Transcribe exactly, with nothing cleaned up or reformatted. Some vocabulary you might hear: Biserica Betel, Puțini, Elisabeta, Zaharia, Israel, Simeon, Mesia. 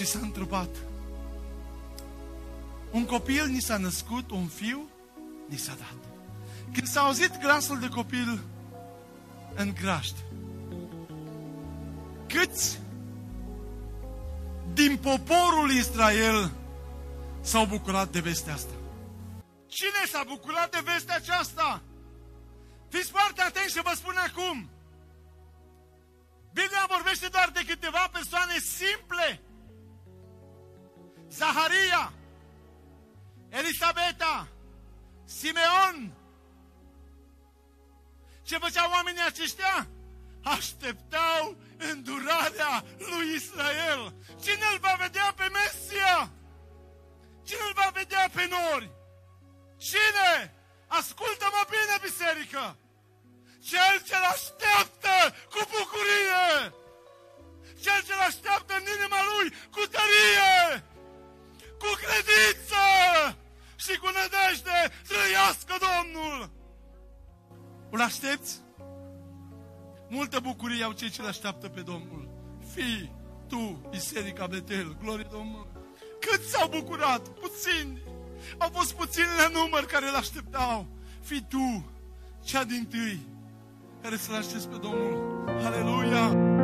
și s-a întrupat. Un copil ni s-a născut, un fiu ni s-a dat. Când s-a auzit glasul de copil în graști, câți din poporul Israel s-au bucurat de vestea asta? Cine s-a bucurat de vestea aceasta? Fiți foarte atenți și vă spun acum. Biblia vorbește doar de câteva persoane simple. Zaharia, Elisabeta, Simeon. Ce făceau oamenii aceștia? Așteptau îndurarea lui Israel. Cine îl va vedea pe Mesia? Cine îl va vedea pe nori? Cine? Ascultă-mă bine, biserică! Cel ce-l așteaptă cu bucurie! Cel ce-l așteaptă în inima lui cu tărie! Cu credință! Și cu nădejde! Trăiască Domnul! Îl aștepți? Multă bucurie au cei ce-l așteaptă pe Domnul. Fii tu, Biserica Betel, glorie Domnului! Cât s-au bucurat? Puțini! Au fost puțini la număr care îl așteptau. Fii tu, cea din tâi, care să-l aștepți pe Domnul. Aleluia!